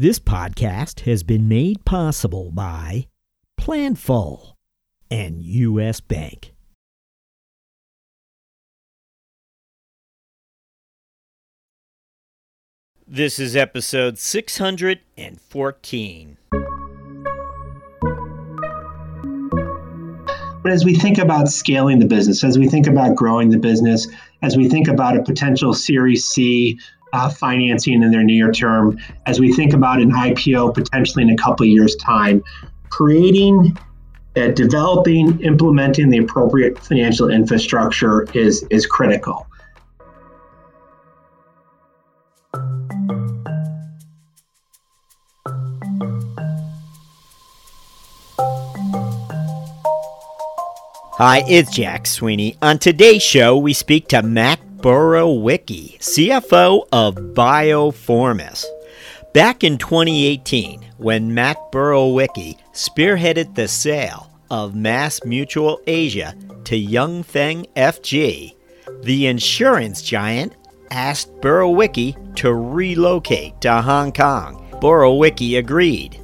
This podcast has been made possible by Planful and U.S. Bank. This is episode 614. But as we think about scaling the business, as we think about growing the business, as we think about a potential Series C financing in their near term, as we think about an IPO potentially in a couple of years' time, creating, developing, implementing the appropriate financial infrastructure is critical. Hi, it's Jack Sweeney. On today's show, we speak to Matt Borowiecki, CFO of Biofourmis. Back in 2018, when Matt Borowiecki spearheaded the sale of Mass Mutual Asia to Yunfeng FG, the insurance giant asked Borowiecki to relocate to Hong Kong. Borowiecki agreed.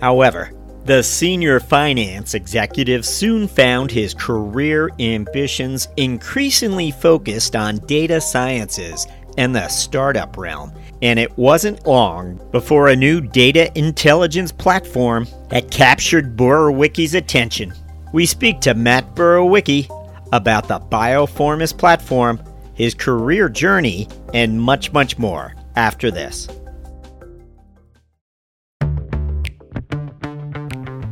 However, the senior finance executive soon found his career ambitions increasingly focused on data sciences and the startup realm, and it wasn't long before a new data intelligence platform had captured Borowiecki's attention. We speak to Matt Borowiecki about the Biofourmis platform, his career journey, and much, much more after this.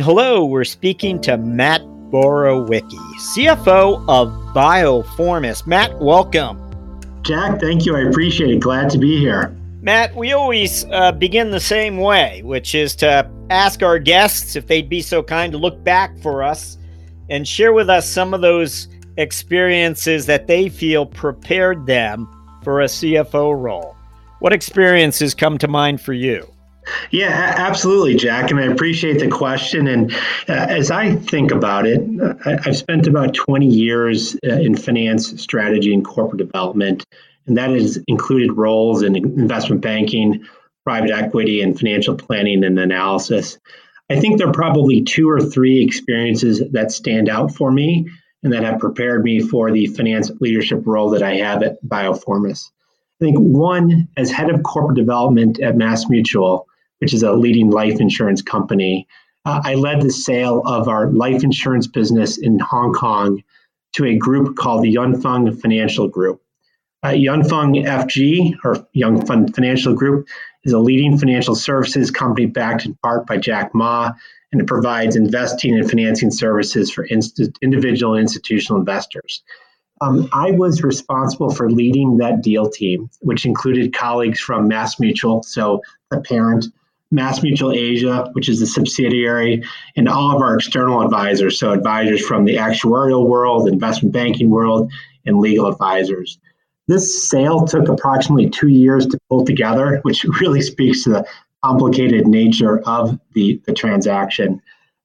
Hello, we're speaking to Matt Borowiecki, CFO of Biofourmis. Matt, welcome. Jack, thank you. I appreciate it. Glad to be here. Matt, we always begin the same way, which is to ask our guests if they'd be so kind to look back for us and share with us some of those experiences that they feel prepared them for a CFO role. What experiences come to mind for you? Yeah, absolutely, Jack. And I appreciate the question. And as I think about it, I've spent about 20 years in finance, strategy, and corporate development. And that has included roles in investment banking, private equity, and financial planning and analysis. I think there are probably two or three experiences that stand out for me and that have prepared me for the finance leadership role that I have at Biofourmis. I think one, as head of corporate development at MassMutual, which is a leading life insurance company, I led the sale of our life insurance business in Hong Kong to a group called the Yunfeng Financial Group. Yunfeng FG, or Yunfeng Financial Group, is a leading financial services company backed in part by Jack Ma, and it provides investing and financing services for individual and institutional investors. I was responsible for leading that deal team, which included colleagues from MassMutual, so the parent, MassMutual Asia, which is the subsidiary, and all of our external advisors, so advisors from the actuarial world, investment banking world, and legal advisors. This sale took approximately 2 years to pull together, which really speaks to the complicated nature of the transaction.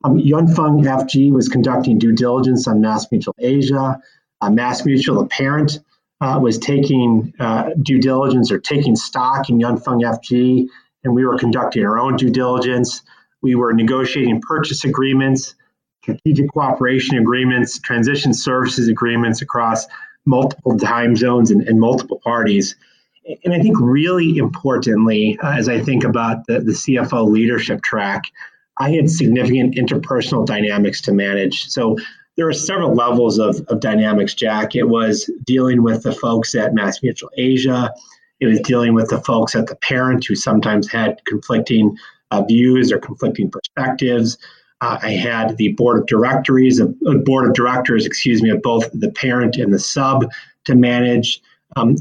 Yunfeng FG was conducting due diligence on MassMutual Asia. MassMutual, the parent, was taking due diligence or taking stock in Yunfeng FG, and we were conducting our own due diligence. We were negotiating purchase agreements, strategic cooperation agreements, transition services agreements across multiple time zones and multiple parties. And I think really importantly, as I think about the CFO leadership track, I had significant interpersonal dynamics to manage. So there are several levels of dynamics, Jack. It was dealing with the folks at Mass Mutual Asia. It was dealing with the folks at the parent who sometimes had conflicting views or conflicting perspectives. I had the board of directors of both the parent and the sub to manage.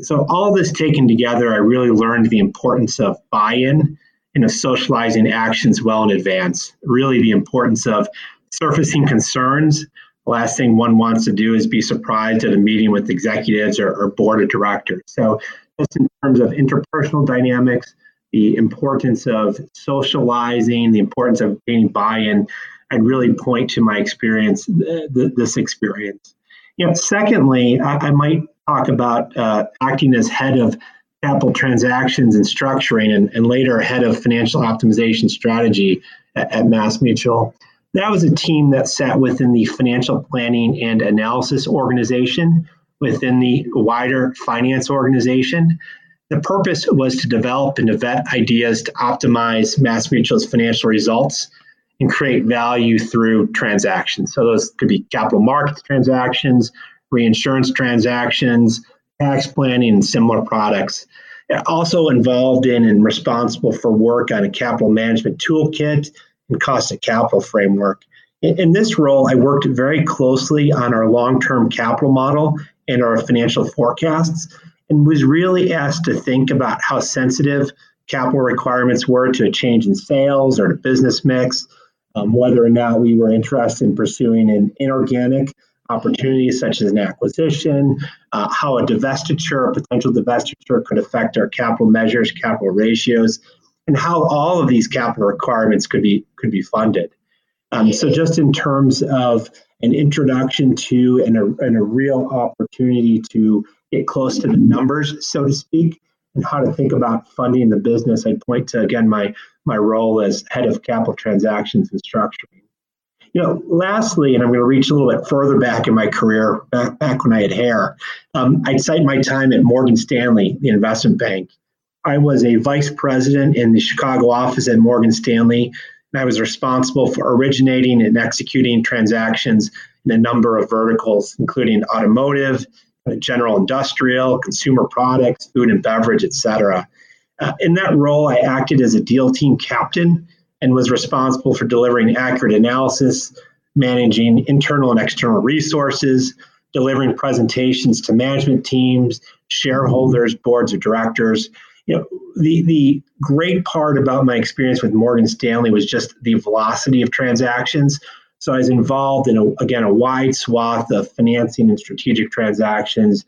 So all this taken together, I really learned the importance of buy-in and of socializing actions well in advance. Really the importance of surfacing concerns. The last thing one wants to do is be surprised at a meeting with executives or board of directors. So just in terms of interpersonal dynamics, the importance of socializing, the importance of gaining buy-in, I'd really point to my experience, this experience. You know, secondly, I might talk about acting as head of capital transactions and structuring and later head of financial optimization strategy at MassMutual. That was a team that sat within the financial planning and analysis organization within the wider finance organization. The purpose was to develop and to vet ideas to optimize MassMutual's financial results and create value through transactions. So those could be capital markets transactions, reinsurance transactions, tax planning, and similar products. Also involved in and responsible for work on a capital management toolkit and cost of capital framework. In this role, I worked very closely on our long-term capital model and our financial forecasts, and was really asked to think about how sensitive capital requirements were to a change in sales or to business mix, whether or not we were interested in pursuing an inorganic opportunities such as an acquisition, how a divestiture, a potential divestiture could affect our capital measures, capital ratios, and how all of these capital requirements could be funded. So just in terms of an introduction to and a real opportunity to get close to the numbers, so to speak, and how to think about funding the business, I'd point to, again, my role as head of capital transactions and structuring. You know, lastly, and I'm going to reach a little bit further back in my career, back when I had hair, I'd cite my time at Morgan Stanley, the investment bank. I was a vice president in the Chicago office at Morgan Stanley, and I was responsible for originating and executing transactions in a number of verticals, including automotive, general industrial, consumer products, food and beverage, et cetera. In that role, I acted as a deal team captain and was responsible for delivering accurate analysis, managing internal and external resources, delivering presentations to management teams, shareholders, boards of directors. You know, the great part about my experience with Morgan Stanley was just the velocity of transactions. So I was involved in, a wide swath of financing and strategic transactions,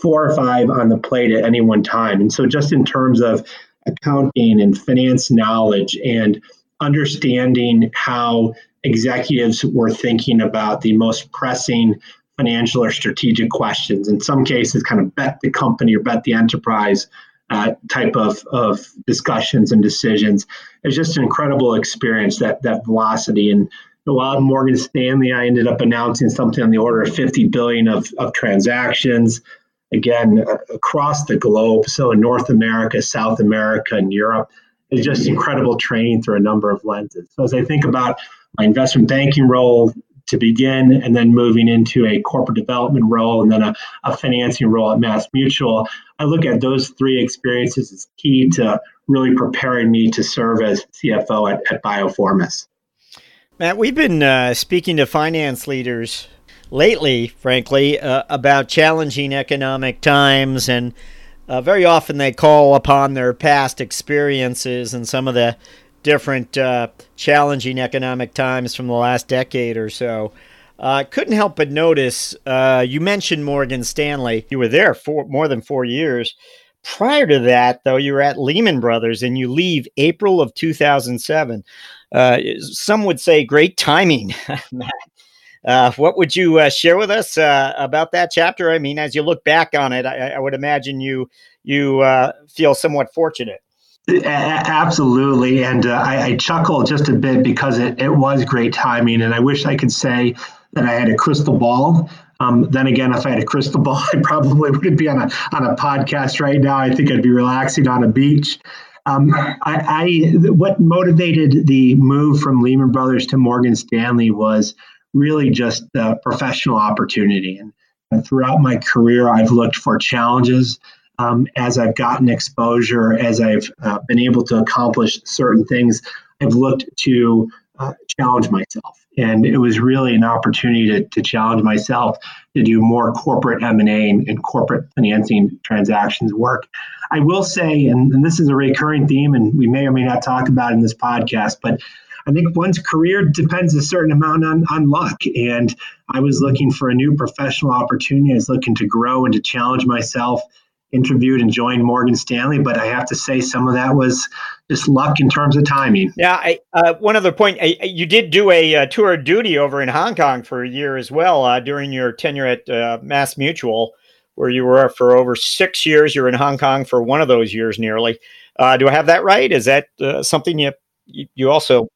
4 or 5 on the plate at any one time. And so just in terms of accounting and finance knowledge and understanding how executives were thinking about the most pressing financial or strategic questions. In some cases, kind of bet the company or bet the enterprise type of discussions and decisions. It's just an incredible experience, that velocity. And while at Morgan Stanley, I ended up announcing something on the order of $50 billion of transactions, again, across the globe. So in North America, South America, and Europe, it's just incredible training through a number of lenses. So as I think about my investment banking role to begin, and then moving into a corporate development role, and then a financing role at MassMutual, I look at those 3 experiences as key to really preparing me to serve as CFO at Biofourmis. Matt, we've been speaking to finance leaders lately, frankly, about challenging economic times, and very often they call upon their past experiences and some of the different challenging economic times from the last decade or so. Couldn't help but notice, you mentioned Morgan Stanley. You were there for more than 4 years. Prior to that, though, you were at Lehman Brothers, and you leave April of 2007. Some would say great timing, Matt. What would you share with us about that chapter? I mean, as you look back on it, I would imagine you feel somewhat fortunate. Absolutely. And I chuckle just a bit because it was great timing. And I wish I could say that I had a crystal ball. Then again, if I had a crystal ball, I probably wouldn't be on a podcast right now. I think I'd be relaxing on a beach. What motivated the move from Lehman Brothers to Morgan Stanley was really just the professional opportunity. And throughout my career, I've looked for challenges. As I've gotten exposure, as I've been able to accomplish certain things, I've looked to challenge myself. And it was really an opportunity to challenge myself to do more corporate M&A and corporate financing transactions work. I will say, and this is a recurring theme, and we may or may not talk about in this podcast, but I think one's career depends a certain amount on luck. And I was looking for a new professional opportunity. I was looking to grow and to challenge myself. Interviewed and joined Morgan Stanley, but I have to say some of that was just luck in terms of timing. Yeah, one other point, you did do a tour of duty over in Hong Kong for a year as well during your tenure at Mass Mutual, where you were for over 6 years. You were in Hong Kong for one of those years nearly. Do I have that right? Is that something you also...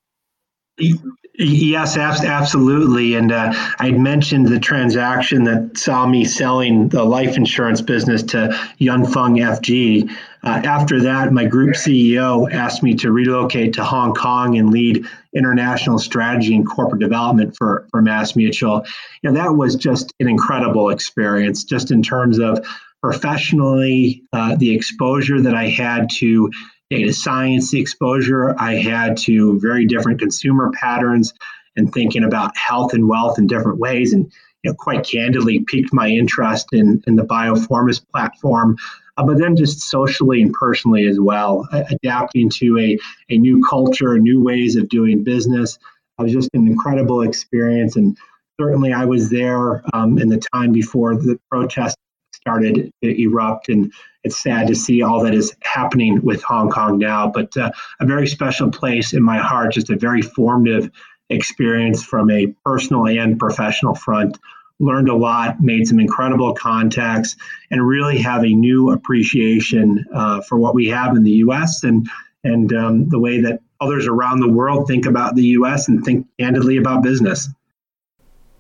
Yes, absolutely. And I'd mentioned the transaction that saw me selling the life insurance business to Yunfeng FG. After that, my group CEO asked me to relocate to Hong Kong and lead international strategy and corporate development for MassMutual. And that was just an incredible experience, just in terms of professionally, the exposure that I had to data science, the exposure I had to very different consumer patterns and thinking about health and wealth in different ways. And quite candidly piqued my interest in the Biofourmis platform, but then just socially and personally as well, adapting to a new culture, new ways of doing business. It was just an incredible experience. And certainly I was there in the time before the protest started to erupt, and it's sad to see all that is happening with Hong Kong now, but a very special place in my heart, just a very formative experience from a personal and professional front. Learned a lot, made some incredible contacts, and really have a new appreciation for what we have in the U.S. and the way that others around the world think about the U.S. and think candidly about business.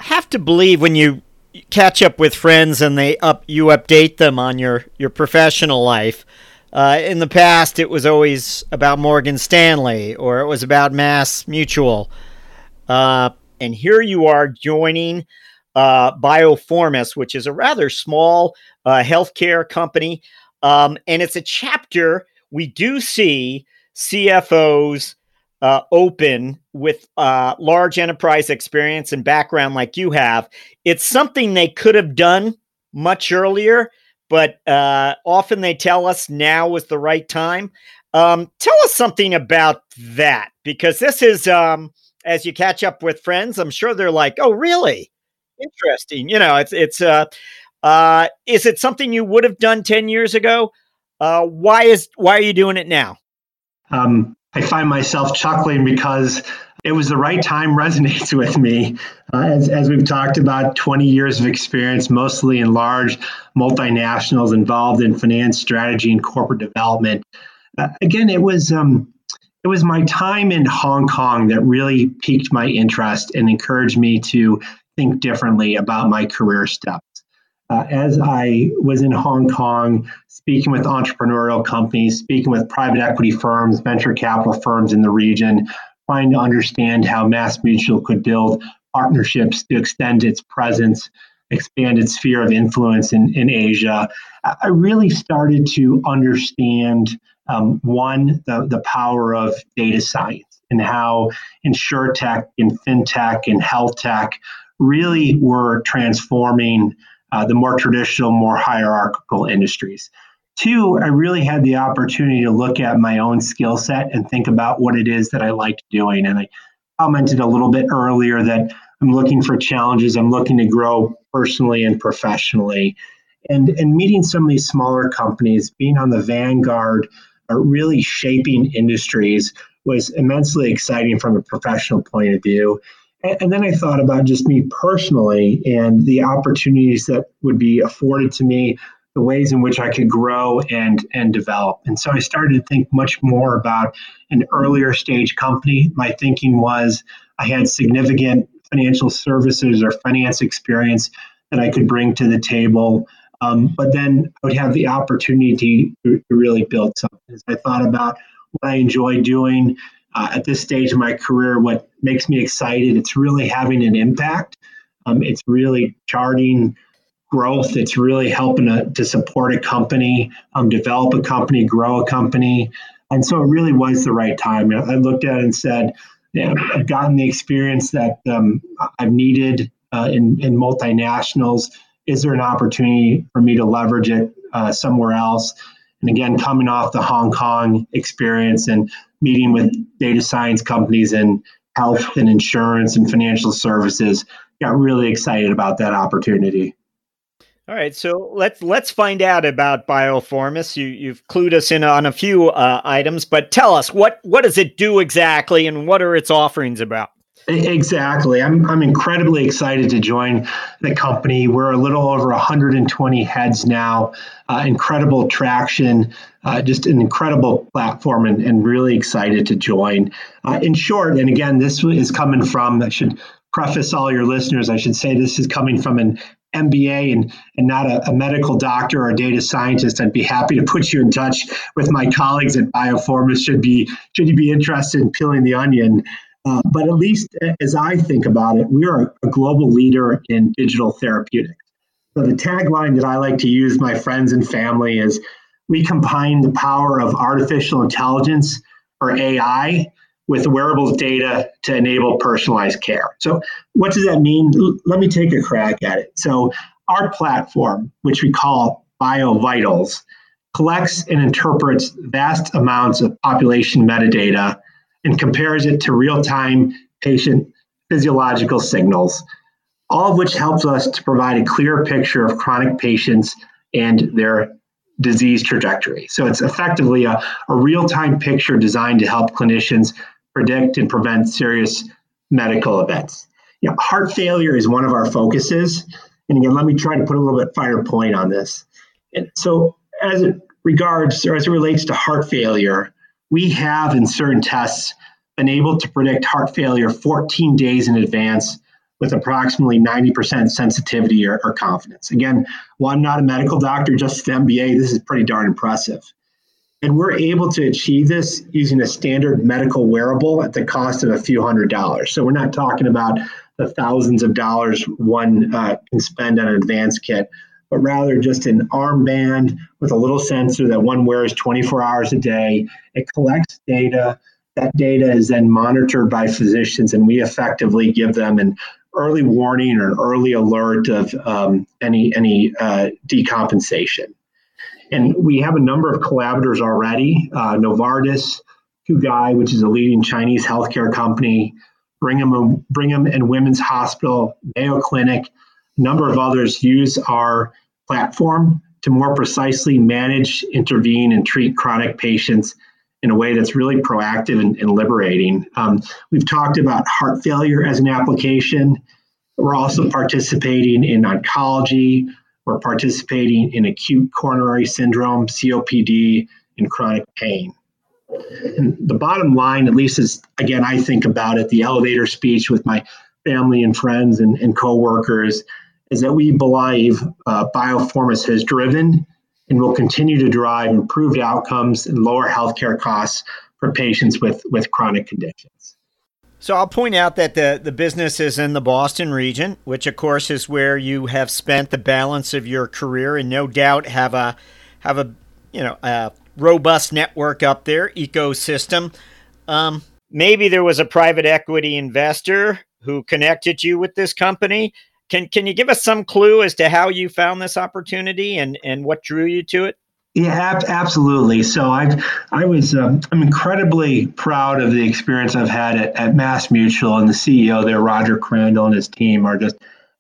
I have to believe when you catch up with friends and you update them on your professional life. In the past, it was always about Morgan Stanley or it was about Mass Mutual. And here you are joining Biofourmis, which is a rather small healthcare company. And it's a chapter we do see CFOs open with large enterprise experience and background like you have. It's something they could have done much earlier, but often they tell us now is the right time. Tell us something about that, because this is, as you catch up with friends, I'm sure they're like, oh, really? Interesting. Is it something you would have done 10 years ago? Why are you doing it now? I find myself chuckling because it was the right time resonates with me. As we've talked about, 20 years of experience, mostly in large multinationals involved in finance, strategy, and corporate development. Again, it was my time in Hong Kong that really piqued my interest and encouraged me to think differently about my career steps. As I was in Hong Kong, speaking with entrepreneurial companies, speaking with private equity firms, venture capital firms in the region, trying to understand how MassMutual could build partnerships to extend its presence, expand its sphere of influence in Asia, I really started to understand, the power of data science and how insuretech and fintech and healthtech really were transforming the more traditional, more hierarchical industries. Two, I really had the opportunity to look at my own skill set and think about what it is that I liked doing. And I commented a little bit earlier that I'm looking for challenges. I'm looking to grow personally and professionally. And meeting some of these smaller companies, being on the vanguard, really shaping industries was immensely exciting from a professional point of view. And then I thought about just me personally and the opportunities that would be afforded to me, the ways in which I could grow and develop. And so I started to think much more about an earlier stage company. My thinking was I had significant financial services or finance experience that I could bring to the table. But then I would have the opportunity to really build something. As I thought about what I enjoy doing at this stage of my career, what makes me excited, it's really having an impact. It's really charting growth. It's really helping to support a company, develop a company, grow a company. And so it really was the right time. I looked at it and said, yeah, I've gotten the experience that I've needed in multinationals. Is there an opportunity for me to leverage it somewhere else? And again, coming off the Hong Kong experience and meeting with data science companies and health and insurance and financial services, got really excited about that opportunity. All right, so let's find out about Biofourmis. You've clued us in on a few items, but tell us what does it do exactly, and what are its offerings about? Exactly. I'm incredibly excited to join the company. We're a little over 120 heads now. Incredible traction, just an incredible platform, and really excited to join. In short, and again, this is coming from, I should preface all your listeners, I should say this is coming from an MBA and not a medical doctor or a data scientist. I'd be happy to put you in touch with my colleagues at Biofourmis should you be interested in peeling the onion. But at least as I think about it, we are a global leader in digital therapeutics. So the tagline that I like to use, my friends and family, is we combine the power of artificial intelligence, or AI, with wearables data to enable personalized care. So what does that mean? Let me take a crack at it. So our platform, which we call BioVitals, collects and interprets vast amounts of population metadata and compares it to real-time patient physiological signals, all of which helps us to provide a clear picture of chronic patients and their disease trajectory. So it's effectively a real-time picture designed to help clinicians predict and prevent serious medical events. You know, heart failure is one of our focuses. And again, let me try to put a little bit finer point on this. And so as it relates to heart failure, we have in certain tests been able to predict heart failure 14 days in advance with approximately 90% sensitivity or confidence. Again, while I'm not a medical doctor, just an MBA, this is pretty darn impressive. And we're able to achieve this using a standard medical wearable at the cost of a few $100s. So we're not talking about the thousands of dollars one can spend on an advanced kit, but rather just an armband with a little sensor that one wears 24 hours a day. It collects data. That data is then monitored by physicians, and we effectively give them an early warning or an early alert of any decompensation. And we have a number of collaborators already. Novartis, Kugai, which is a leading Chinese healthcare company, Brigham and Women's Hospital, Mayo Clinic, a number of others use our platform to more precisely manage, intervene, and treat chronic patients in a way that's really proactive and liberating. We've talked about heart failure as an application. We're also participating in oncology. We're participating in acute coronary syndrome, COPD, and chronic pain. And the bottom line, at least is, again, I think about it, the elevator speech with my family and friends and coworkers, is that we believe Biofourmis has driven and will continue to drive improved outcomes and lower healthcare costs for patients with chronic conditions. So I'll point out that the business is in the Boston region, which of course is where you have spent the balance of your career, and no doubt have a robust network up there, ecosystem. Maybe there was a private equity investor who connected you with this company. Can you give us some clue as to how you found this opportunity and what drew you to it? Yeah, absolutely. So I'm incredibly proud of the experience I've had at Mass Mutual, and the CEO there, Roger Crandall, and his team are just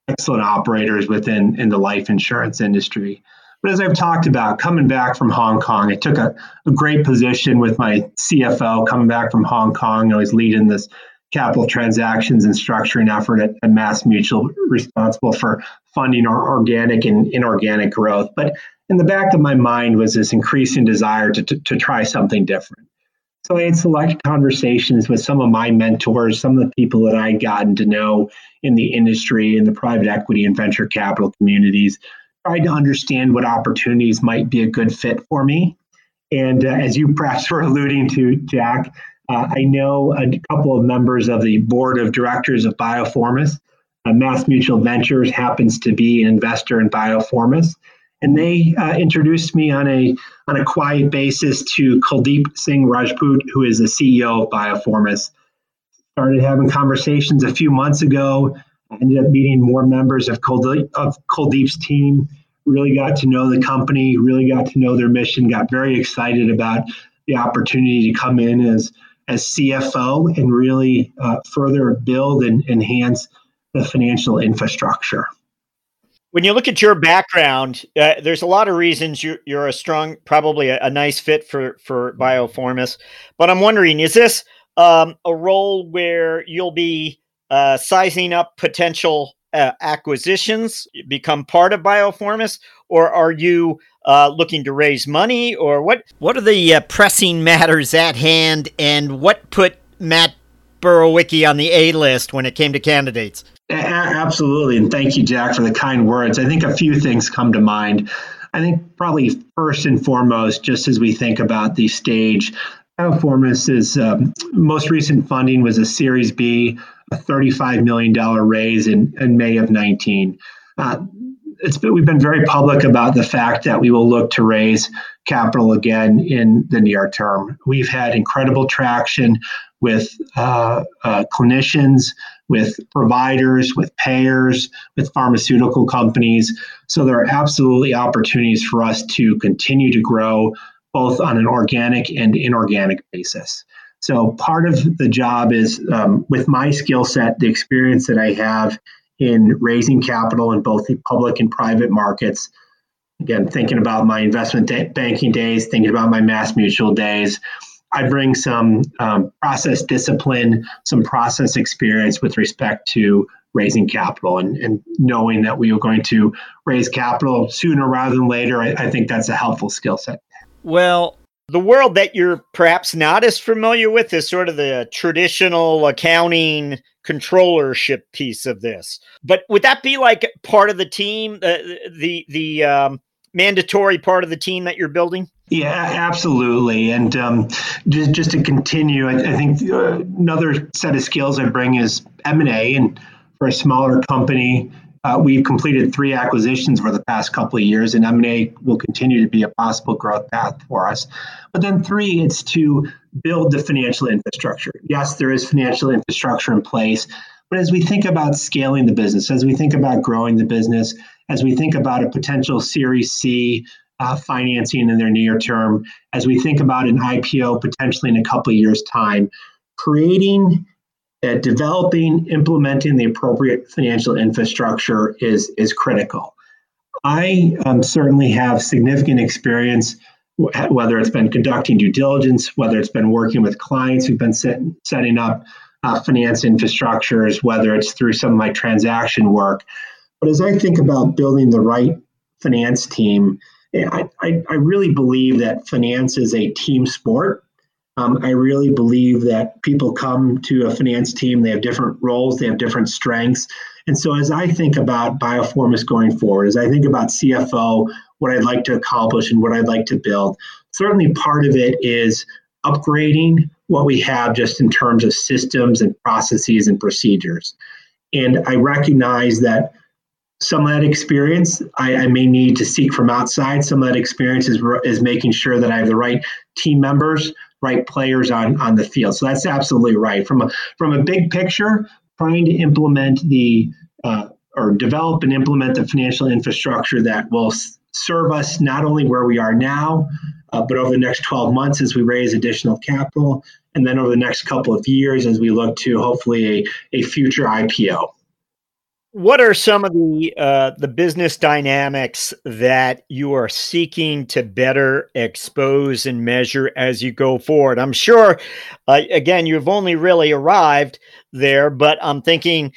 excellent operators in the life insurance industry. But as I've talked about, coming back from Hong Kong, I took a great position with my CFO coming back from Hong Kong. I was leading this capital transactions and structuring effort at Mass Mutual, responsible for funding our organic and inorganic growth. But in the back of my mind was this increasing desire to try something different. So I had select conversations with some of my mentors, some of the people that I had gotten to know in the industry, in the private equity and venture capital communities, tried to understand what opportunities might be a good fit for me. And as you perhaps were alluding to, Jack, I know a couple of members of the board of directors of Biofourmis. Mass Mutual Ventures happens to be an investor in Biofourmis. And they introduced me on a quiet basis to Kuldeep Singh Rajput, who is the CEO of Biofourmis. Started having conversations a few months ago. Ended up meeting more members of Kuldeep's team. Really got to know the company. Really got to know their mission. Got very excited about the opportunity to come in as CFO and really further build and enhance the financial infrastructure. When you look at your background, there's a lot of reasons you're a strong, probably a nice fit for Biofourmis. But I'm wondering, is this a role where you'll be sizing up potential acquisitions, become part of Biofourmis, or are you looking to raise money, or what are the pressing matters at hand, and what put Matt Borowiecki on the A-list when it came to candidates? Absolutely. And thank you, Jack, for the kind words. I think a few things come to mind. I think probably first and foremost, just as we think about the stage, Biofourmis' most recent funding was a Series B, a $35 million raise in May of 19. We've been very public about the fact that we will look to raise capital again in the near term. We've had incredible traction with clinicians, with providers, with payers, with pharmaceutical companies. So there are absolutely opportunities for us to continue to grow both on an organic and inorganic basis. So part of the job is with my skill set, the experience that I have in raising capital in both the public and private markets. Again, thinking about my investment banking days, thinking about my MassMutual days, I bring some process discipline, some process experience with respect to raising capital and knowing that we are going to raise capital sooner rather than later. I think that's a helpful skill set. Well, the world that you're perhaps not as familiar with is sort of the traditional accounting controllership piece of this. But would that be like part of the team, the mandatory part of the team that you're building? Yeah, absolutely. And just to continue, I think another set of skills I bring is M&A. And for a smaller company, we've completed 3 acquisitions over the past couple of years, and M&A will continue to be a possible growth path for us. But then 3, it's to build the financial infrastructure. Yes, there is financial infrastructure in place, but as we think about scaling the business, as we think about growing the business, as we think about a potential Series C financing in their near term, as we think about an IPO potentially in a couple of years' time, creating, developing, implementing the appropriate financial infrastructure is critical. I certainly have significant experience, whether it's been conducting due diligence, whether it's been working with clients who've been setting up finance infrastructures, whether it's through some of my transaction work. But as I think about building the right finance team, I really believe that finance is a team sport. I really believe that people come to a finance team, they have different roles, they have different strengths. And so as I think about Biofourmis going forward, as I think about CFO, what I'd like to accomplish and what I'd like to build, certainly part of it is upgrading what we have just in terms of systems and processes and procedures. And I recognize that some of that experience I may need to seek from outside. Some of that experience is making sure that I have the right team members, right players on the field. So that's absolutely right. From a big picture, trying to implement develop and implement the financial infrastructure that will serve us not only where we are now, but over the next 12 months as we raise additional capital, and then over the next couple of years as we look to hopefully a future IPO. What are some of the business dynamics that you are seeking to better expose and measure as you go forward? I'm sure, again, you've only really arrived there, but I'm thinking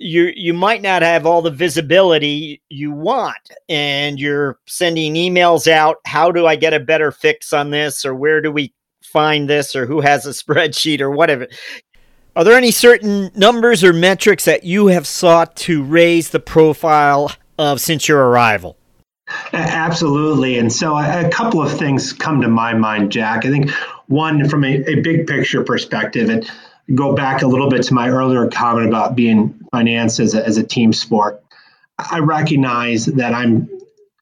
you might not have all the visibility you want, and you're sending emails out. How do I get a better fix on this, or where do we find this, or who has a spreadsheet, or whatever? Are there any certain numbers or metrics that you have sought to raise the profile of since your arrival? Absolutely. And so a couple of things come to my mind, Jack. I think one, from a big picture perspective, and go back a little bit to my earlier comment about being financed as a team sport. I recognize that I'm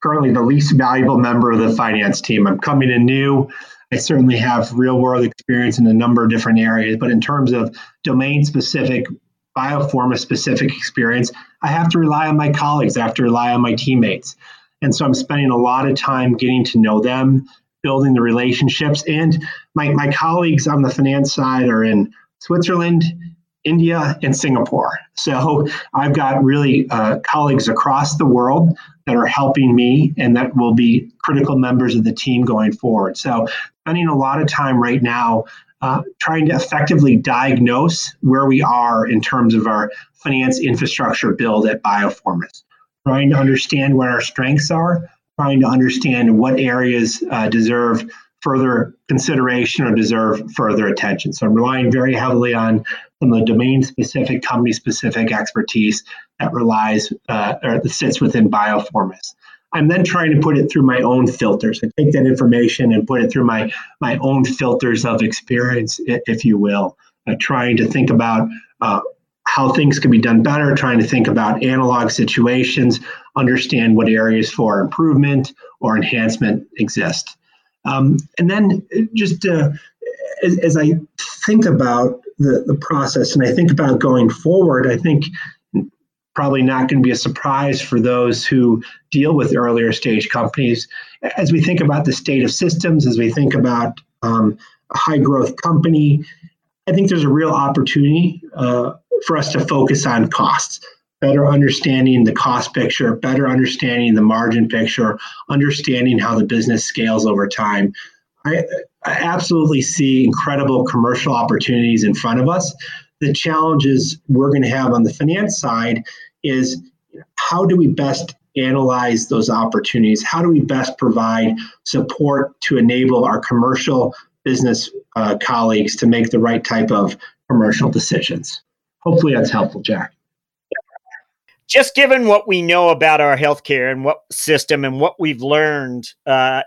currently the least valuable member of the finance team. I'm coming in new. I certainly have real-world experience in a number of different areas, but in terms of domain-specific, bioforma-specific experience, I have to rely on my colleagues, I have to rely on my teammates. And so I'm spending a lot of time getting to know them, building the relationships. And my colleagues on the finance side are in Switzerland, India, and Singapore. So I've got really colleagues across the world that are helping me and that will be critical members of the team going forward. So spending a lot of time right now trying to effectively diagnose where we are in terms of our finance infrastructure build at Biofourmis, trying to understand what our strengths are, trying to understand what areas deserve further consideration or deserve further attention. So I'm relying very heavily on some of the domain-specific, company-specific expertise that relies or that sits within Biofourmis. I'm then trying to put it through my own filters. I take that information and put it through my own filters of experience, if you will, trying to think about how things can be done better, trying to think about analog situations, understand what areas for improvement or enhancement exist. And then just as I think about the process and I think about going forward, I think probably not going to be a surprise for those who deal with earlier stage companies. As we think about the state of systems, as we think about a high growth company, I think there's a real opportunity for us to focus on costs, better understanding the cost picture, better understanding the margin picture, understanding how the business scales over time. I absolutely see incredible commercial opportunities in front of us. The challenges we're going to have on the finance side is how do we best analyze those opportunities? How do we best provide support to enable our commercial business colleagues to make the right type of commercial decisions? Hopefully that's helpful, Jack. Just given what we know about our healthcare and what system and what we've learned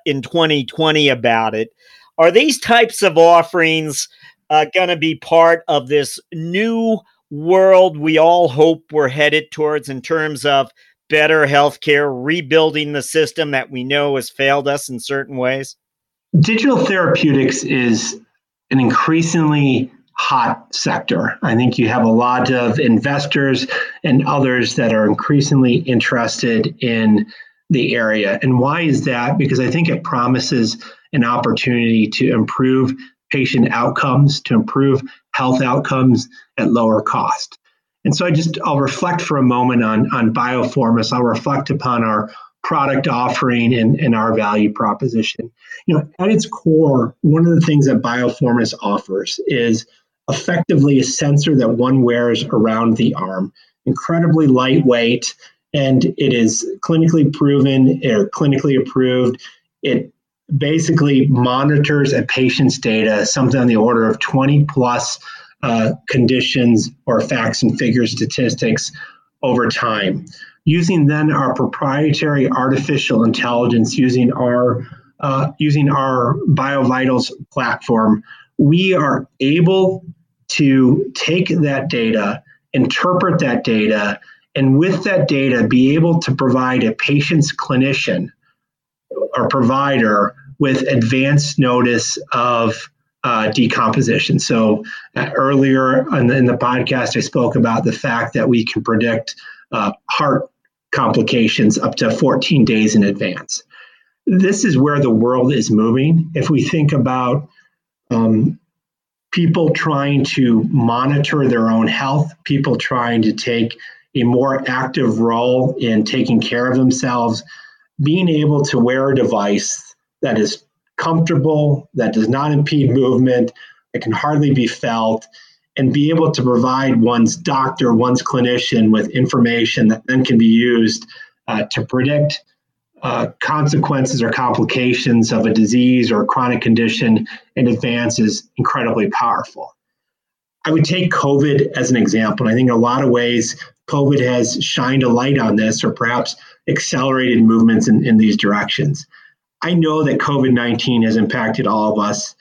in 2020 about it, are these types of offerings going to be part of this new world we all hope we're headed towards in terms of better healthcare, rebuilding the system that we know has failed us in certain ways? Digital therapeutics is an increasingly hot sector. I think you have a lot of investors and others that are increasingly interested in the area. And why is that? Because I think it promises an opportunity to improve patient outcomes, to improve health outcomes at lower cost. And so I'll reflect for a moment on Biofourmis. I'll reflect upon our product offering and our value proposition. At its core, one of the things that Biofourmis offers is effectively a sensor that one wears around the arm, incredibly lightweight, and it is clinically proven or clinically approved. It basically monitors a patient's data, something on the order of 20 plus conditions or facts and figures statistics over time. Using then our proprietary artificial intelligence, using our BioVitals platform, we are able to take that data, interpret that data, and with that data, be able to provide a patient's clinician or provider with advance notice of decomposition. So earlier in the podcast, I spoke about the fact that we can predict heart complications up to 14 days in advance. This is where the world is moving. If we think about people trying to monitor their own health, people trying to take a more active role in taking care of themselves, being able to wear a device that is comfortable, that does not impede movement, that can hardly be felt, and be able to provide one's doctor, one's clinician with information that then can be used to predict consequences or complications of a disease or a chronic condition in advance is incredibly powerful. I would take COVID as an example. I think in a lot of ways, COVID has shined a light on this or perhaps accelerated movements in these directions. I know that COVID-19 has impacted all of us.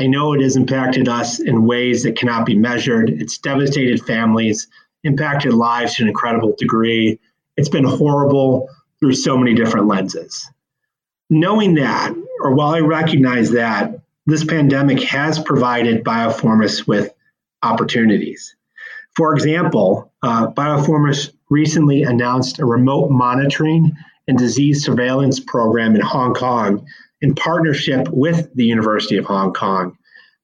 I know it has impacted us in ways that cannot be measured. It's devastated families, impacted lives to an incredible degree. It's been horrible through so many different lenses. Knowing that, or while I recognize that, this pandemic has provided Biofourmis with opportunities. For example, Biofourmis recently announced a remote monitoring and disease surveillance program in Hong Kong in partnership with the University of Hong Kong.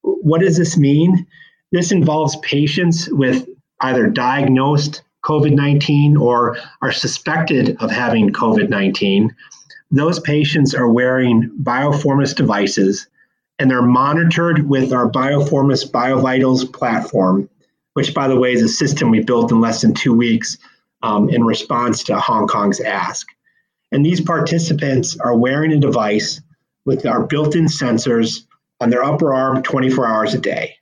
What does this mean? This involves patients with either diagnosed COVID-19 or are suspected of having COVID-19. Those patients are wearing Biofourmis devices, and they're monitored with our Biofourmis BioVitals platform, which, by the way, is a system we built in less than 2 weeks in response to Hong Kong's ask. And these participants are wearing a device with our built-in sensors on their upper arm 24 hours a day.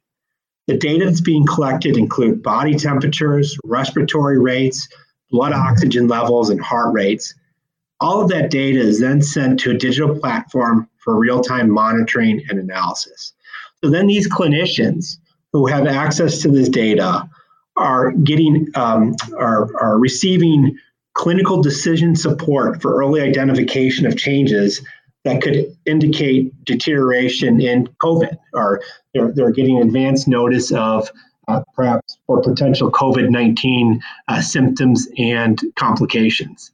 The data that's being collected include body temperatures, respiratory rates, blood oxygen levels, and heart rates. All of that data is then sent to a digital platform for real-time monitoring and analysis. So then these clinicians who have access to this data are getting, are receiving clinical decision support for early identification of changes that could indicate deterioration in COVID, or they're getting advance notice of perhaps or potential COVID-19 symptoms and complications.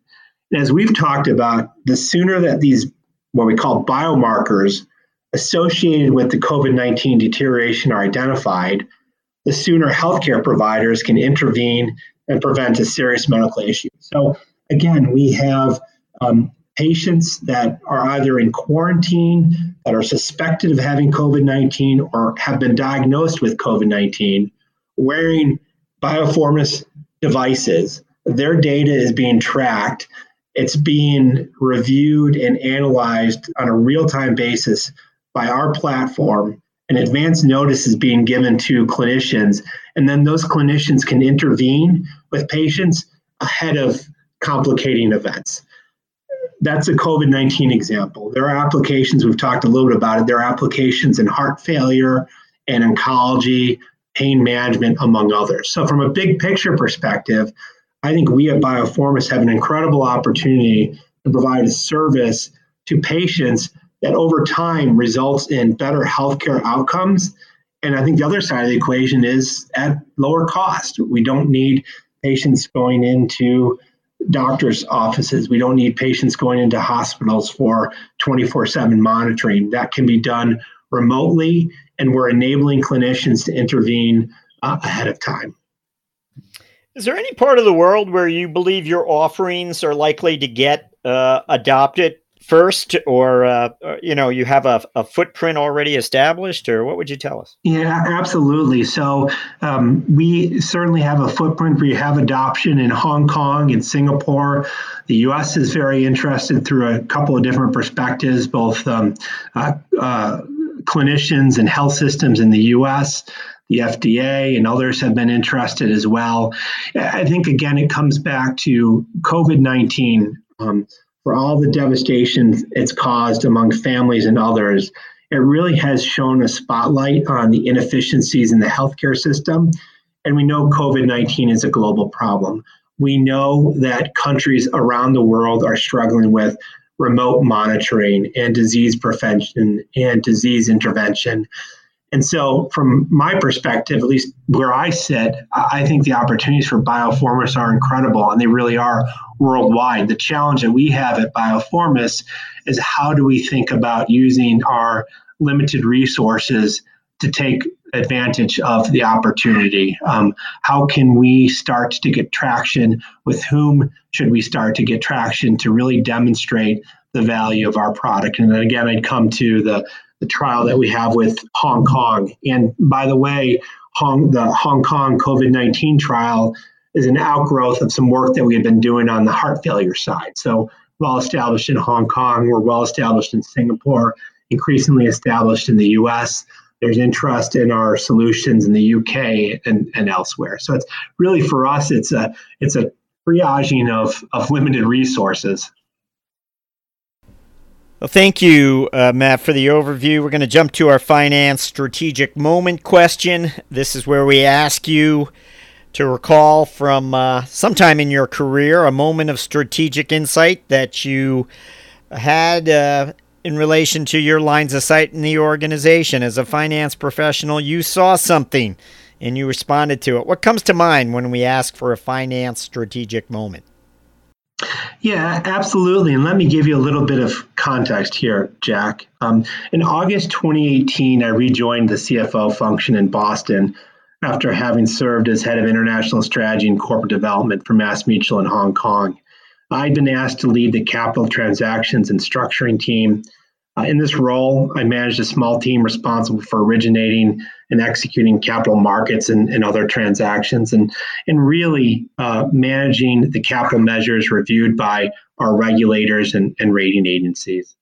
And as we've talked about, the sooner that these, what we call biomarkers associated with the COVID-19 deterioration are identified, the sooner healthcare providers can intervene and prevent a serious medical issue. So again, we have patients that are either in quarantine, that are suspected of having COVID-19 or have been diagnosed with COVID-19, wearing Biofourmis devices. Their data is being tracked. It's being reviewed and analyzed on a real-time basis by our platform, and advance notice is being given to clinicians. And then those clinicians can intervene with patients ahead of complicating events. That's a COVID-19 example. There are applications, we've talked a little bit about it, there are applications in heart failure and oncology, pain management, among others. So from a big picture perspective, I think we at Biofourmis have an incredible opportunity to provide a service to patients that over time results in better healthcare outcomes. And I think the other side of the equation is at lower cost. We don't need patients going into doctors' offices. We don't need patients going into hospitals for 24/7 monitoring. That can be done remotely, and we're enabling clinicians to intervene ahead of time. Is there any part of the world where you believe your offerings are likely to get adopted first, or you know, you have a footprint already established, or what would you tell us? Yeah, absolutely. So we certainly have a footprint. We have adoption in Hong Kong and Singapore. The U.S. is very interested through a couple of different perspectives, both clinicians and health systems in the U.S., the FDA and others have been interested as well. I think, again, it comes back to COVID-19. For all the devastation it's caused among families and others, it really has shown a spotlight on the inefficiencies in the healthcare system. And we know COVID-19 is a global problem. We know that countries around the world are struggling with remote monitoring and disease prevention and disease intervention. And so from my perspective, at least where I sit, I think the opportunities for Biofourmis are incredible, and they really are worldwide. The challenge that we have at Biofourmis is how do we think about using our limited resources to take advantage of the opportunity? How can we start to get traction? With whom should we start to get traction to really demonstrate the value of our product? And then again, I'd come to the trial that we have with Hong Kong. And by the way, the Hong Kong COVID-19 trial is an outgrowth of some work that we had been doing on the heart failure side. So well-established in Hong Kong, we're well-established in Singapore, increasingly established in the US. There's interest in our solutions in the UK and elsewhere. So it's really, for us, it's a triaging of limited resources. Well, thank you, Matt, for the overview. We're going to jump to our finance strategic moment question. This is where we ask you to recall from sometime in your career a moment of strategic insight that you had in relation to your lines of sight in the organization. As a finance professional, you saw something and you responded to it. What comes to mind when we ask for a finance strategic moment? Yeah, absolutely. And let me give you a little bit of context here, Jack. In August 2018, I rejoined the CFO function in Boston after having served as head of international strategy and corporate development for MassMutual in Hong Kong. I'd been asked to lead the capital transactions and structuring team. In this role, I managed a small team responsible for originating and executing capital markets and other transactions, and really managing the capital measures reviewed by our regulators and rating agencies.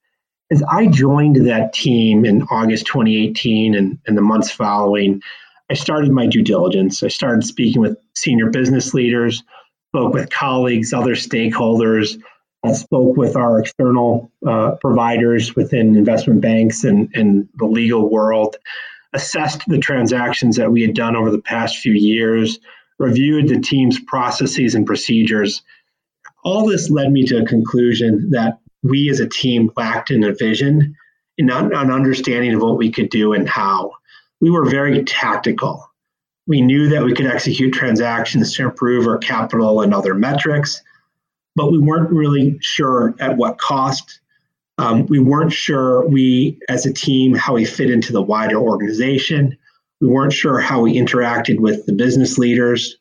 As I joined that team in August 2018 and the months following, I started my due diligence. I started speaking with senior business leaders, spoke with colleagues, other stakeholders, spoke with our external providers within investment banks and the legal world, assessed the transactions that we had done over the past few years, reviewed the team's processes and procedures. All this led me to a conclusion that we as a team lacked in a vision and an understanding of what we could do and how. We were very tactical. We knew that we could execute transactions to improve our capital and other metrics, but we weren't really sure at what cost. We weren't sure as a team, how we fit into the wider organization. We weren't sure how we interacted with the business leaders.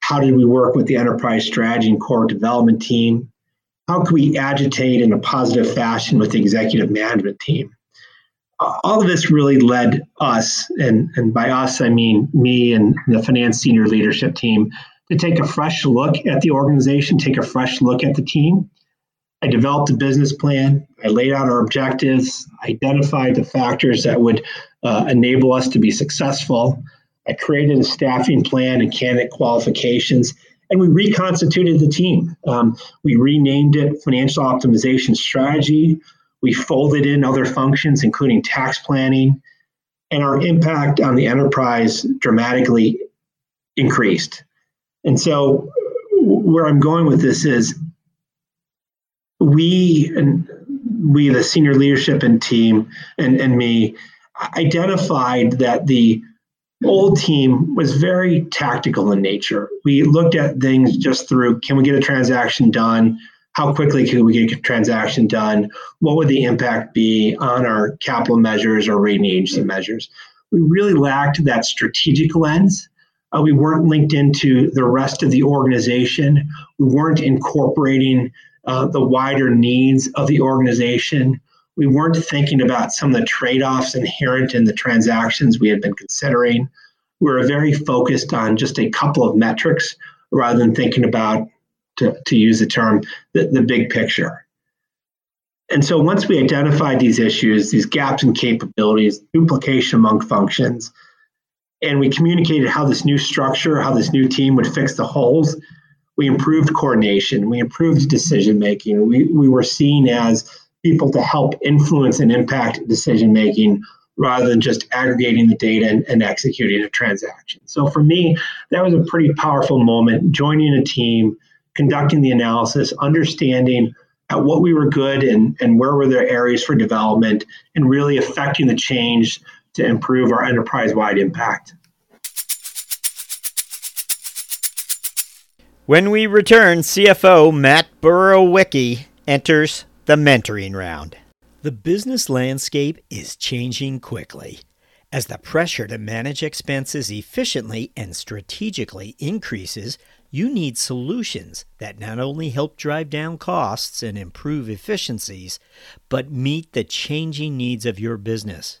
How did we work with the enterprise strategy and core development team? How could we agitate in a positive fashion with the executive management team? All of this really led us, and by us, I mean me and the finance senior leadership team, to take a fresh look at the organization, take a fresh look at the team. I developed a business plan. I laid out our objectives, identified the factors that would enable us to be successful. I created a staffing plan and candidate qualifications, and we reconstituted the team. We renamed it Financial Optimization Strategy. We folded in other functions, including tax planning, and our impact on the enterprise dramatically increased. And so where I'm going with this is we, the senior leadership and team and me, identified that the old team was very tactical in nature. We looked at things just through, can we get a transaction done? How quickly can we get a transaction done? What would the impact be on our capital measures or rating agency measures? We really lacked that strategic lens. We weren't linked into the rest of the organization. We weren't incorporating the wider needs of the organization. We weren't thinking about some of the trade-offs inherent in the transactions we had been considering. We were very focused on just a couple of metrics rather than thinking about, to use the term, the big picture. And so once we identified these issues, these gaps in capabilities, duplication among functions, and we communicated how this new structure, how this new team would fix the holes, we improved coordination, we improved decision-making, we were seen as people to help influence and impact decision-making rather than just aggregating the data and executing a transaction. So for me, that was a pretty powerful moment, joining a team, conducting the analysis, understanding at what we were good and where were there areas for development, and really affecting the change to improve our enterprise-wide impact. When we return, CFO Matt Borowiecki enters the mentoring round. The business landscape is changing quickly. As the pressure to manage expenses efficiently and strategically increases, you need solutions that not only help drive down costs and improve efficiencies, but meet the changing needs of your business.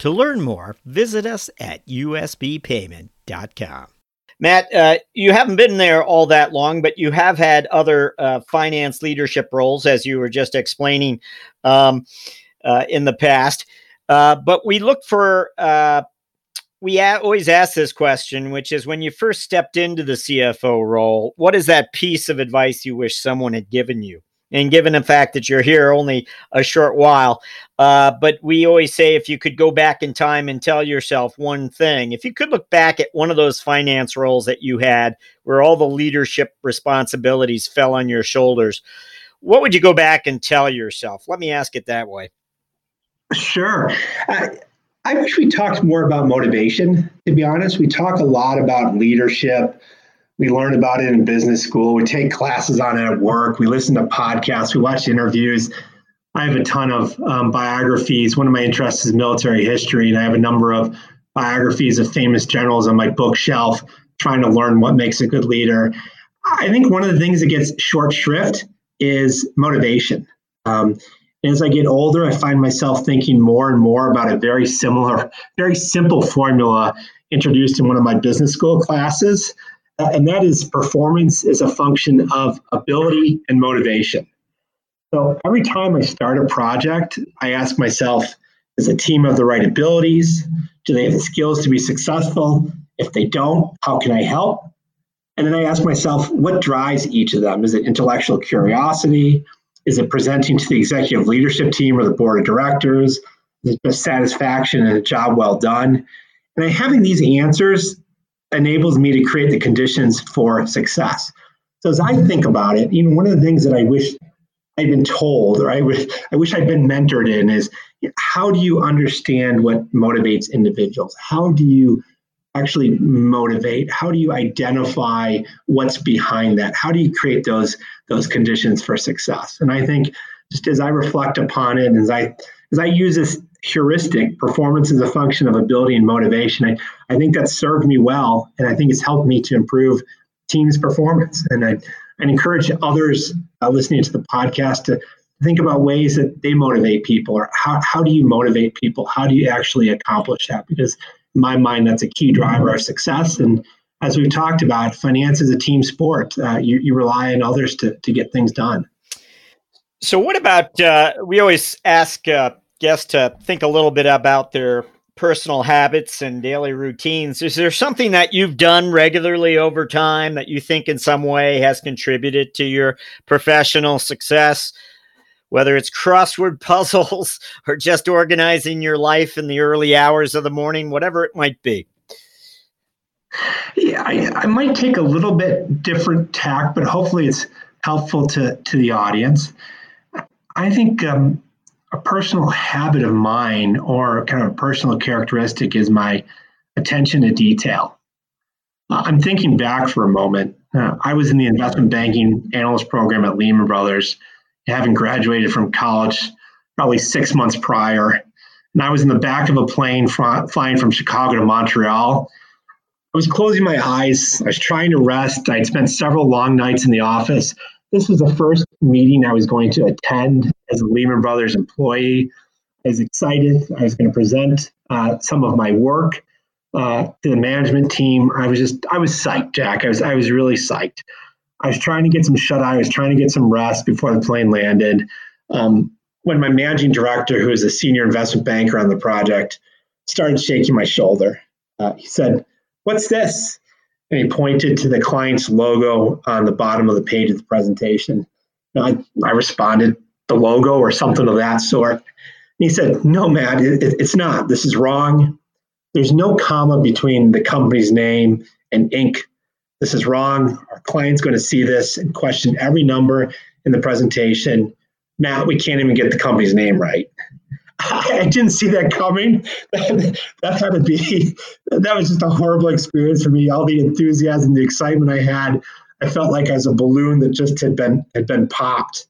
To learn more, visit us at usbpayment.com. Matt, you haven't been there all that long, but you have had other finance leadership roles, as you were just explaining, in the past. But we look for... We always ask this question, which is when you first stepped into the CFO role, what is that piece of advice you wish someone had given you? And given the fact that you're here only a short while, but we always say if you could go back in time and tell yourself one thing, if you could look back at one of those finance roles that you had where all the leadership responsibilities fell on your shoulders, what would you go back and tell yourself? Let me ask it that way. Sure. I wish we talked more about motivation, to be honest. We talk a lot about leadership. We learn about it in business school. We take classes on it at work. We listen to podcasts. We watch interviews. I have a ton of biographies. One of my interests is military history, and I have a number of biographies of famous generals on my bookshelf, trying to learn what makes a good leader. I think one of the things that gets short shrift is motivation. As I get older, I find myself thinking more and more about a very simple formula introduced in one of my business school classes, and that is performance is a function of ability and motivation. So every time I start a project, I ask myself, does the team have the right abilities? Do they have the skills to be successful? If they don't, how can I help? And then I ask myself, what drives each of them? Is it intellectual curiosity? Is it presenting to the executive leadership team or the board of directors? Is it just satisfaction and a job well done? And having these answers enables me to create the conditions for success. So as I think about it, even one of the things that I wish I'd been told, or I wish I'd been mentored in, is how do you understand what motivates individuals? How do you actually motivate? How do you identify what's behind that? How do you create those conditions for success? And I think just as I reflect upon it, and as I use this heuristic, performance is a function of ability and motivation, I think that's served me well, and I think it's helped me to improve teams' performance. And I encourage others listening to the podcast to think about ways that they motivate people, or how do you motivate people? How do you actually accomplish that? Because in my mind, that's a key driver of success. And as we've talked about, finance is a team sport. You rely on others to get things done. So what about, we always ask guests to think a little bit about their personal habits and daily routines. Is there something that you've done regularly over time that you think in some way has contributed to your professional success? Whether it's crossword puzzles or just organizing your life in the early hours of the morning, whatever it might be. Yeah, I might take a little bit different tack, but hopefully it's helpful to the audience. I think a personal habit of mine, or kind of a personal characteristic, is my attention to detail. I'm thinking back for a moment. I was in the investment banking analyst program at Lehman Brothers, having graduated from college probably 6 months prior. And I was in the back of a plane flying from Chicago to Montreal. I was closing my eyes. I was trying to rest. I'd spent several long nights in the office. This was the first meeting I was going to attend as a Lehman Brothers employee. I was excited. I was going to present some of my work to the management team. I was psyched, Jack. I was really psyched. I was trying to get some shut-eye. I was trying to get some rest before the plane landed. When my managing director, who is a senior investment banker on the project, started shaking my shoulder, he said, "What's this?" And he pointed to the client's logo on the bottom of the page of the presentation. And I responded, "The logo," or something of that sort. And he said, "No, Matt, it's not. This is wrong. There's no comma between the company's name and Inc. This is wrong. Our client's going to see this and question every number in the presentation. Matt, we can't even get the company's name right. I didn't see that coming. That was just a horrible experience for me. All the enthusiasm, the excitement I had, I felt like I was a balloon that just had been popped.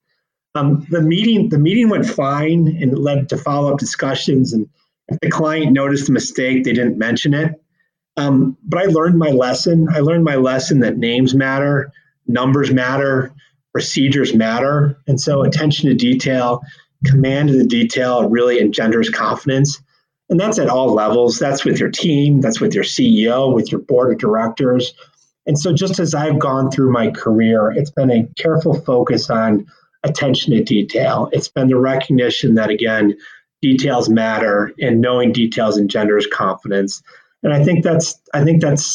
The meeting went fine and led to follow-up discussions. And if the client noticed a mistake, they didn't mention it. But I learned my lesson. I learned my lesson that names matter, numbers matter, procedures matter. And so attention to detail, command of the detail really engenders confidence. And that's at all levels. That's with your team. That's with your CEO, with your board of directors. And so just as I've gone through my career, it's been a careful focus on attention to detail. It's been the recognition that, again, details matter and knowing details engenders confidence. And I think that's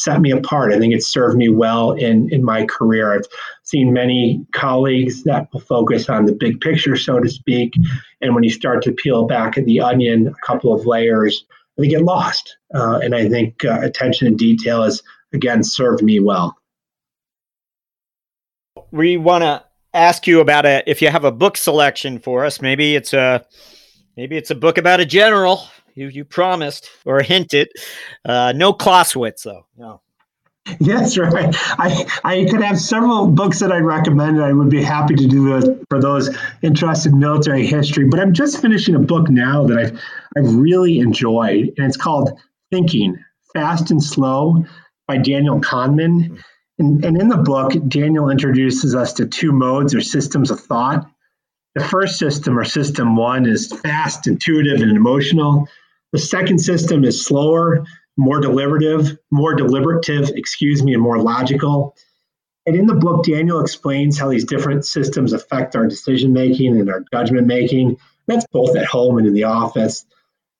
set me apart. I think it's served me well in my career. I've seen many colleagues that will focus on the big picture, so to speak. And when you start to peel back at the onion a couple of layers, they get lost. And I think attention to detail has, again, served me well. We want to ask you about if you have a book selection for us. Maybe it's a book about a general. You promised or hinted, no Clausewitz though. No. Yes, right. I could have several books that I recommend. I would be happy to do those for those interested in military history. But I'm just finishing a book now that I've really enjoyed, and it's called Thinking Fast and Slow by Daniel Kahneman. And in the book, Daniel introduces us to two modes or systems of thought. The first system, or system one, is fast, intuitive, and emotional. The second system is slower, more deliberative, and more logical. And in the book, Daniel explains how these different systems affect our decision-making and our judgment-making. That's both at home and in the office.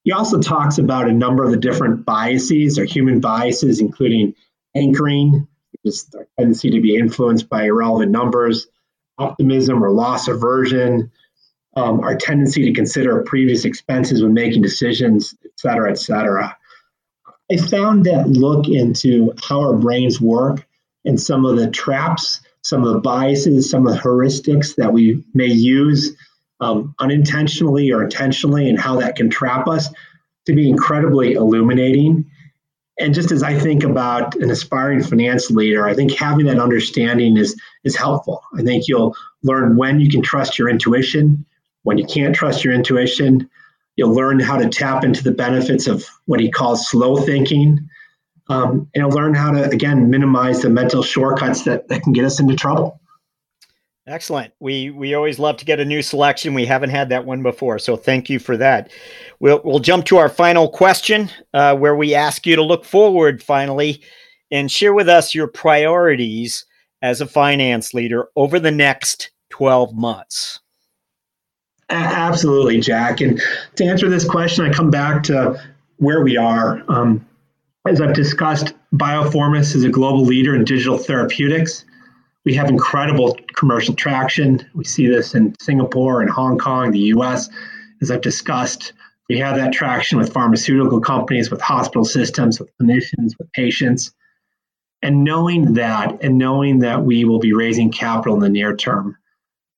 He also talks about a number of the different biases or human biases, including anchoring, which is our tendency to be influenced by irrelevant numbers, optimism or loss aversion, our tendency to consider previous expenses when making decisions, et cetera, et cetera. I found that look into how our brains work and some of the traps, some of the biases, some of the heuristics that we may use unintentionally or intentionally, and how that can trap us, to be incredibly illuminating. And just as I think about an aspiring finance leader, I think having that understanding is helpful. I think you'll learn when you can trust your intuition, when you can't trust your intuition. You'll learn how to tap into the benefits of what he calls slow thinking. And you'll learn how to, again, minimize the mental shortcuts that can get us into trouble. Excellent. We always love to get a new selection. We haven't had that one before, so thank you for that. We'll jump to our final question, where we ask you to look forward finally and share with us your priorities as a finance leader over the next 12 months. Absolutely, Jack. And to answer this question, I come back to where we are. As I've discussed, Biofourmis is a global leader in digital therapeutics. We have incredible commercial traction. We see this in Singapore and Hong Kong, the US, as I've discussed. We have that traction with pharmaceutical companies, with hospital systems, with clinicians, with patients. And knowing that we will be raising capital in the near term,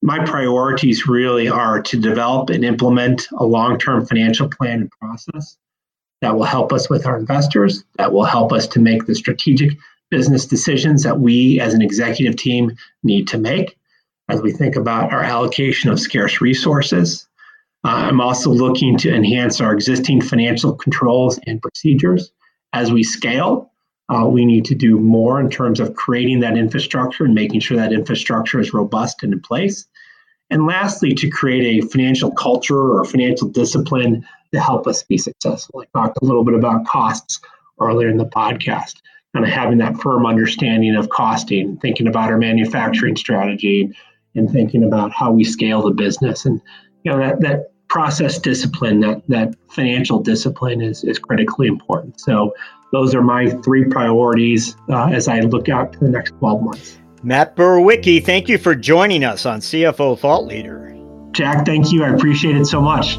my priorities really are to develop and implement a long-term financial plan and process that will help us with our investors, that will help us to make the strategic business decisions that we as an executive team need to make as we think about our allocation of scarce resources. I'm also looking to enhance our existing financial controls and procedures. As we scale, we need to do more in terms of creating that infrastructure and making sure that infrastructure is robust and in place. And lastly, to create a financial culture or financial discipline to help us be successful. I talked a little bit about costs earlier in the podcast. Kind of having that firm understanding of costing, thinking about our manufacturing strategy, and thinking about how we scale the business. And you know, that process discipline, that financial discipline is critically important. So those are my three priorities as I look out to the next 12 months. Matt Borowiecki, thank you for joining us on CFO Thought Leader. Jack, thank you. I appreciate it so much.